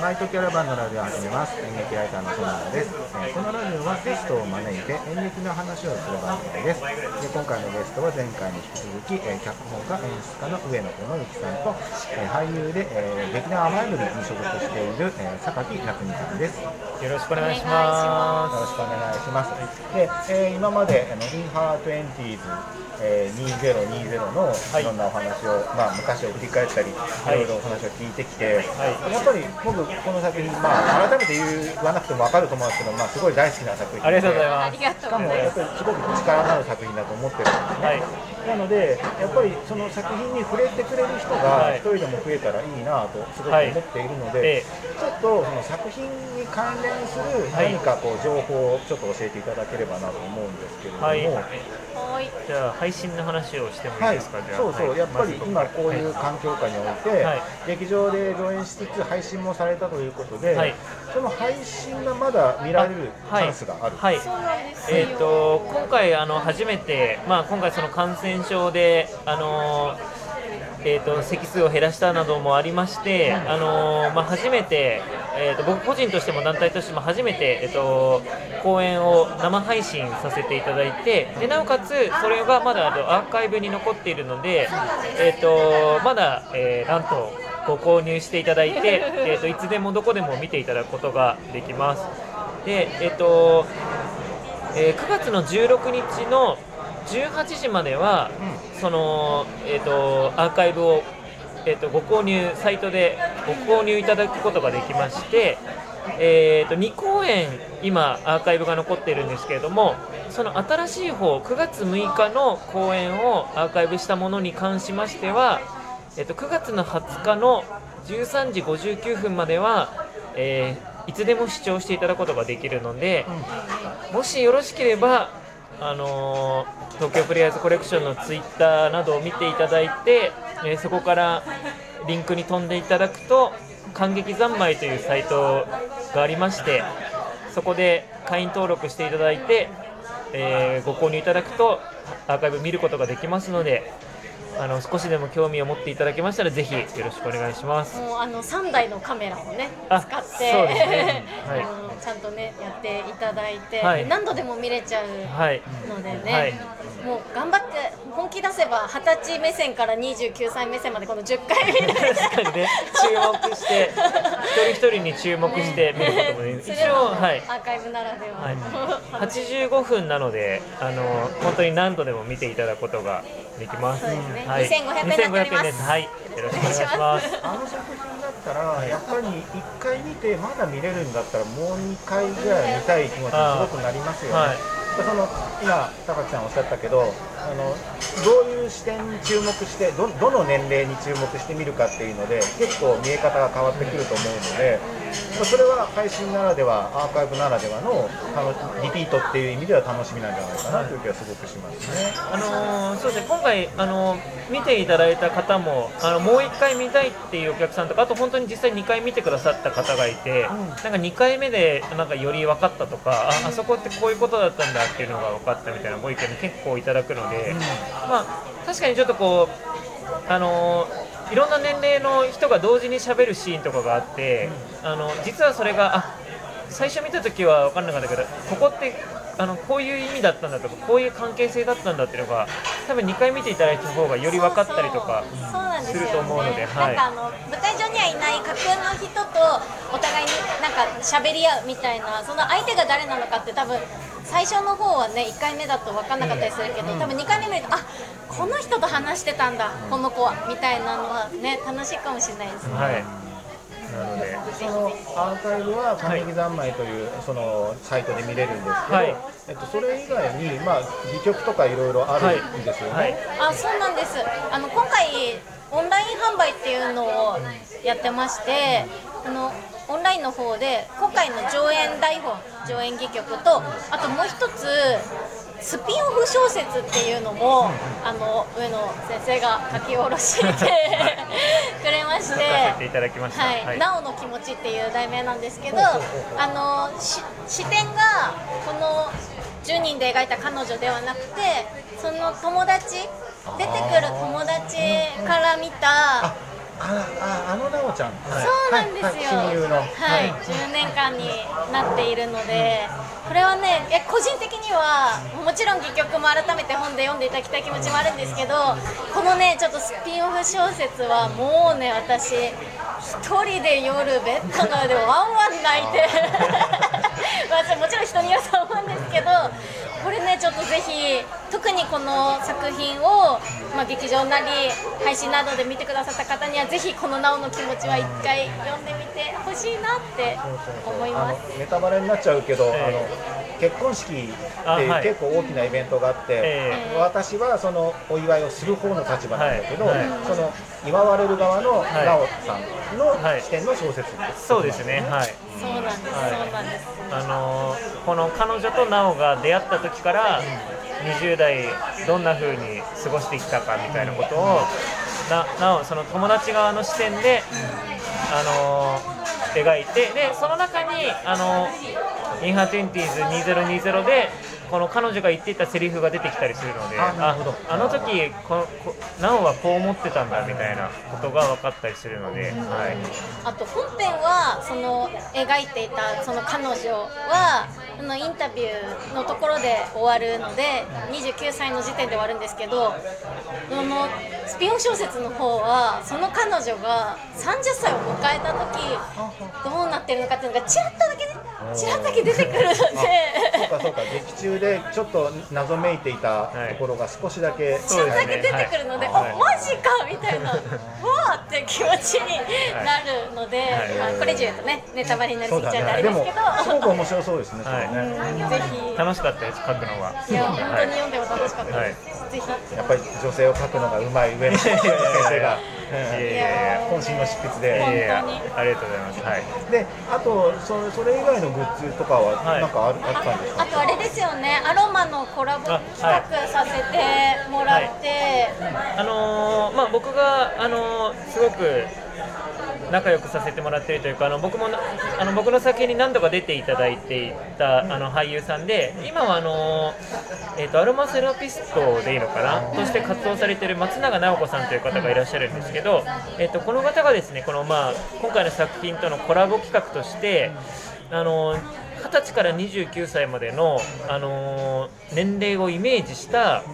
ナイトキャラバンのラジオを始めます。演劇ライターのソナラです。このラジオはゲストを招いて演劇の話をする番組です。で、今回のゲストは前回に引き続き、脚本家演出家の上野智之さんと、俳優で劇団アマイブルに所属している榊夏美さんです。よろしくお願いします。よろしくお願いします。で、今までInHer20s2020のいろんなお話を、昔を振り返ったり、いろいろお話を聞いてきて、やっぱり僕この作品、改めて言わなくても分かると思うんですけど、すごい大好きな作品で、ありがとうございます。しかもやっぱりすごく力のある作品だと思ってるんですね、なのでやっぱりその作品に触れてくれる人が一人でも増えたらいいなとすごく思っているので、ちょっとその作品に関連する何かこう情報をちょっと教えていただければなと思うんですけれども、じゃあ配信の話をしてもいいですか。やっぱり今こういう環境下において、劇場で上演しつつ配信もされたということで、その配信がまだ見られるチャンスがある。今回初めて、今回その感染症で席数を減らしたなどもありまして、初めて、僕個人としても団体としても初めて、公演を生配信させていただいて、でなおかつそれがまだアーカイブに残っているので、まだ、なんとご購入していただいて、いつでもどこでも見ていただくことができます。で、9月の16日の18時までは、アーカイブを、ご購入サイトでご購入いただくことができまして、2公演今アーカイブが残っているんですけれども、その新しい方9月6日の公演をアーカイブしたものに関しましては、9月の20日の13時59分までは、いつでも視聴していただくことができるので、もしよろしければ東京プレイヤーズコレクションのツイッターなどを見ていただいて、そこからリンクに飛んでいただくと感激三昧というサイトがありまして、そこで会員登録していただいて、ご購入いただくとアーカイブ見ることができますので、少しでも興味を持っていただけましたらぜひよろしくお願いします。もう3台のカメラをね使って、そうですね、ちゃんとねやっていただいて、何度でも見れちゃうのでね、もう頑張って本気出せば20歳目線から29歳目線までこの10回見れる。確かにね、注目して一人一人に注目して見ることもできる。それはアーカイブならでは、85分なので、本当に何度でも見ていただくことができます。そうですね、2500円になっております。2500円です。よろしくお願いします。作品だったらやっぱり1回見てまだ見れるんだったらもう2回ぐらい見たい気持ちにすごくなりますよね。その今榊さんおっしゃったけど、どういう視点に注目して どの年齢に注目して見るかっていうので結構見え方が変わってくると思うので、それは配信ならではアーカイブならではのリピートっていう意味では楽しみなんじゃないかなという気はすごくしますね。そうですね、今回見ていただいた方ももう1回見たいっていうお客さんとか、あと本当に実際2回見てくださった方がいて、なんか2回目でなんかより分かったとか、あそこってこういうことだったんだっていうのが分かったみたいなご意見結構いただくので、確かにちょっとこういろんな年齢の人が同時に喋るシーンとかがあって、実はそれが最初見た時は分からなかったけど、ここってこういう意味だったんだとか、こういう関係性だったんだっていうのが多分2回見ていただいた方がより分かったりとかすると思うので、舞台上にはいない架空の人とお互いになんか喋り合うみたいな、その相手が誰なのかって多分最初の方はね1回目だと分かんなかったりするけど、多分2回目見ると、あ、この人と話してたんだこの子はみたいなのはね楽しいかもしれないですね。なのでそのアーカイブは感激三昧というそのサイトで見れるんですけど、それ以外に戯曲とかいろいろあるんですよね。そうなんです。今回オンライン販売っていうのをやってまして、オンラインの方で今回の上演台本、上演戯曲と、あともう一つスピンオフ小説っていうのも上野先生が書き下ろしてくれまして、なおの気持ちっていう題名なんですけど、視点がこの10人で描いた彼女ではなくて、その友達、出てくる友達から見たなおちゃん、はい、そうなんですよ、はい、親友の、はい、10年間になっているので、これはね、個人的にはもちろん戯曲も改めて本で読んでいただきたい気持ちもあるんですけど、このね、ちょっとスピンオフ小説はもうね、私一人で夜ベッドの上でワンワン泣いてもちろん人によると思うんですけど、これね、ちょっとぜひ、特にこの作品を、まあ、劇場なり配信などで見てくださった方にはぜひこのなおの気持ちは一回読んでみてほしいなって思います。ネタバレになっちゃうけど、結婚式って結構大きなイベントがあって、私はそのお祝いをする方の立場なんだけど、その祝われる側のなおさんの視点の小説、そうですね、はい、そうなんです、そうなんです。この彼女となおが出会った時から20代どんな風に過ごしてきたかみたいなことをなおその友達側の視点で描いて、でその中にインハーテンティーズ2020でこの彼女が言っていたセリフが出てきたりするので、あの時なおはこう思ってたんだみたいなことが分かったりするので、はい、あと本編はその描いていたその彼女はのインタビューのところで終わるので、29歳の時点で終わるんですけど、そのスピンオフ小説の方はその彼女が30歳を迎えた時どうなってるのかっていうのがちらっとだけ出てくるのでそうか劇中でちょっと謎めいていたところが少しだけ、はい、ちょっとだけ出てくるので、はい、マジかみたいなわーって気持ちになるので、はいはい、これ以上言うとねネタバレになりすぎちゃうんであれですけど、すごく面白そうですね、はい、ぜひ楽しかったです、書くのは。いや、本当に読んでも楽しかったです、はい、ぜひ。やっぱり女性を書くのがうまい上の先生が渾身の執筆で、ありがとうございます、はい、で、あとそれ以外のグッズとかはなんかあったんですか？あとあれですよね、アロマのコラボ企画させてもらって、はい、まあ、僕がすごく仲良くさせてもらっているというか、僕も僕の作品に何度か出ていただいていた俳優さんで、今はアロマセラピストでいいのかなとして活動されている松永直子さんという方がいらっしゃるんですけど、この方がですね、まあ、今回の作品とのコラボ企画として20歳から29歳までの、年齢をイメージした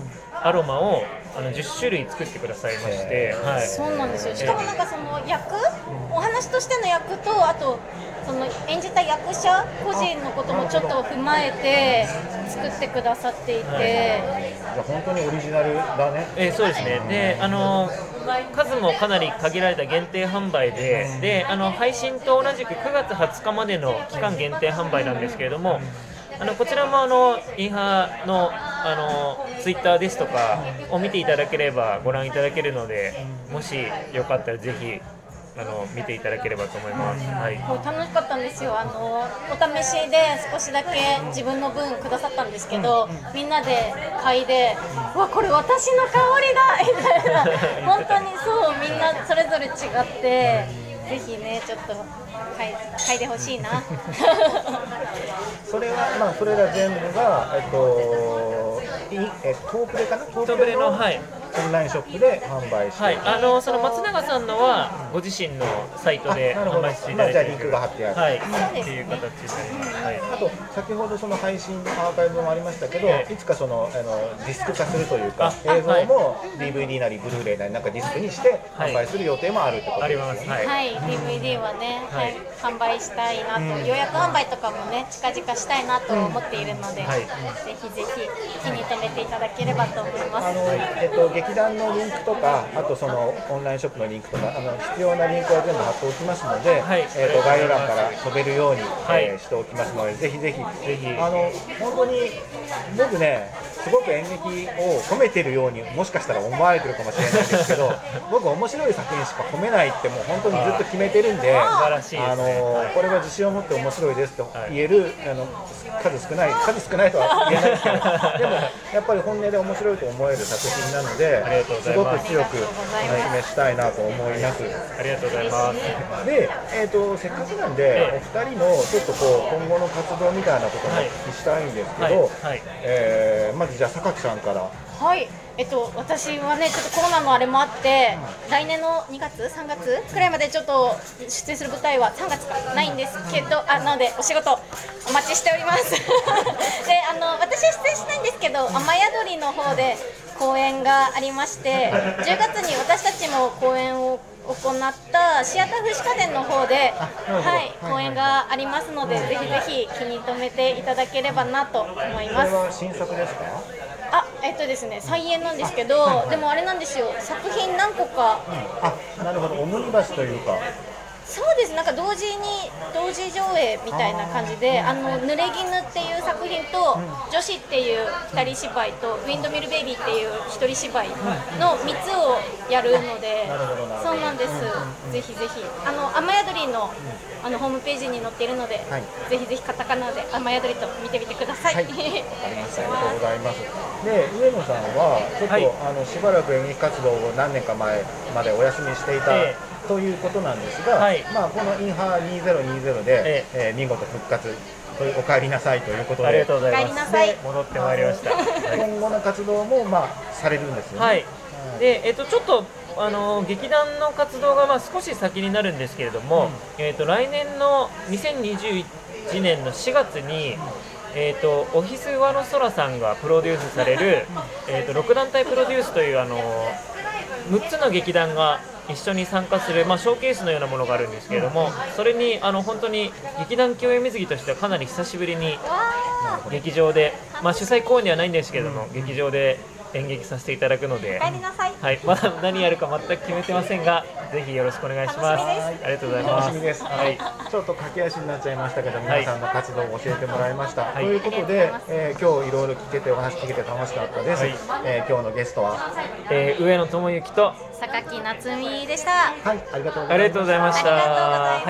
アロマを10種類作ってくださいまして、はい、そうなんですよ。しかもなんかその役、お話としての役と、あとその演じた役者個人のこともちょっと踏まえて作ってくださっていて、はい、じゃあ本当にオリジナルだね。そうですね。で、数もかなり限られた限定販売で、配信と同じく9月20日までの期間限定販売なんですけれども、こちらもインハのツイッターですとかを見ていただければご覧いただけるので、もしよかったらぜひ見ていただければと思います、はい、楽しかったんですよ。お試しで少しだけ自分の分くださったんですけど、みんなで嗅いで、うわこれ私の香りだみたいな本当にそう、みんなそれぞれ違って、ぜひね、ちょっと嗅いでほしいなそれは、まあ、それら全部が、東プレかな、東プレの、はい、オンラインショップで販売して、はい、その松永さんのはご自身のサイトで販売していただいて、リンクが貼ってある、はい、っていう形になります、はい、あと先ほどその配信のアーカイブもありましたけど、いつかそのディスク化するというか、映像も DVD なりブルーレイなりなんかディスクにして販売する予定もあるってことですよね、はい、はい、DVD はね、はい、販売したいなと、予約販売とかもね、近々したいなと思っているので、はい、ぜひぜひ気に留めていただければと思います。劇団のリンクとか、あとそのオンラインショップのリンクとか、必要なリンクは全部貼っておきますので、はい、概要欄から飛べるように、はい、しておきますので、ぜひぜひ、本当に僕ね、すごく演劇を褒めてるようにもしかしたら思われてるかもしれないですけど僕面白い作品しか褒めないってもう本当にずっと決めてるんで、これは自信を持って面白いですと言える、はい、数少ないとは言えないですけどでもやっぱり本音で面白いと思える作品なので、すごく強くお示したいなと思います。ありがとうございます。で、せっかくなんでお二人のちょっとこう今後の活動みたいなこともお聞きしたいんですけど、まずじゃあ榊さんから。はい、私はね、ちょっとコロナのあれもあって、来年の2月、3月くらいまでちょっと出演する舞台は3月かないんですけど、なのでお仕事お待ちしております。で、私は出演しないんですけど、雨宿りの方で公演がありまして、10月に私たちも公演を行ったシアター風刺家電の方で、はい、公演がありますので、ぜひぜひ気に留めていただければなと思います。これは新作ですか？あ、ですね、再演なんですけど、はいはい、でもあれなんですよ、作品何個か、うん、あ、なるほど、オムニバスというか、そうです、なんか同時上映みたいな感じで、濡れ衣っていう作品と、女子っていう二人芝居と、ウィンドミルベイビーっていう一人芝居の3つをやるので、そうなんです、ぜひぜひ、雨宿りの、ホームページに載っているので、はい、ぜひぜひカタカナで雨宿りと見てみてください。はい、わかりました、ありがとうございます。で、上野さんはちょっと、はい、しばらく演劇活動を何年か前までお休みしていた、ということなんですが、はい、まあ、このインハ2020で、見事復活という、お帰りなさいということで、ありがとうございます。で、戻ってまいりました。今後の活動も、まあ、されるんですよね。はい。で、ちょっと劇団の活動が、まあ、少し先になるんですけれども、うん、来年の2021年の4月に、オフィス上の空さんがプロデュースされる6団体プロデュースという6つの劇団が一緒に参加する、まあ、ショーケースのようなものがあるんですけれども、それに本当に劇団共演水着としてはかなり久しぶりに劇場で、まあ、主催公演ではないんですけれども、劇場で演劇させていただくので、はい、まだ何やるか全く決めてませんが、ぜひよろしくお願いします。ありがとうございます。楽しみです。はい、ちょっと駆け足になっちゃいましたけど、皆さんの活動を教えてもらいました。はい、ということで、今日いろいろ聞けて、お話聞けて楽しかったです。はい、今日のゲストは、上野智之と榊夏実でした。はい、ありがとうございました。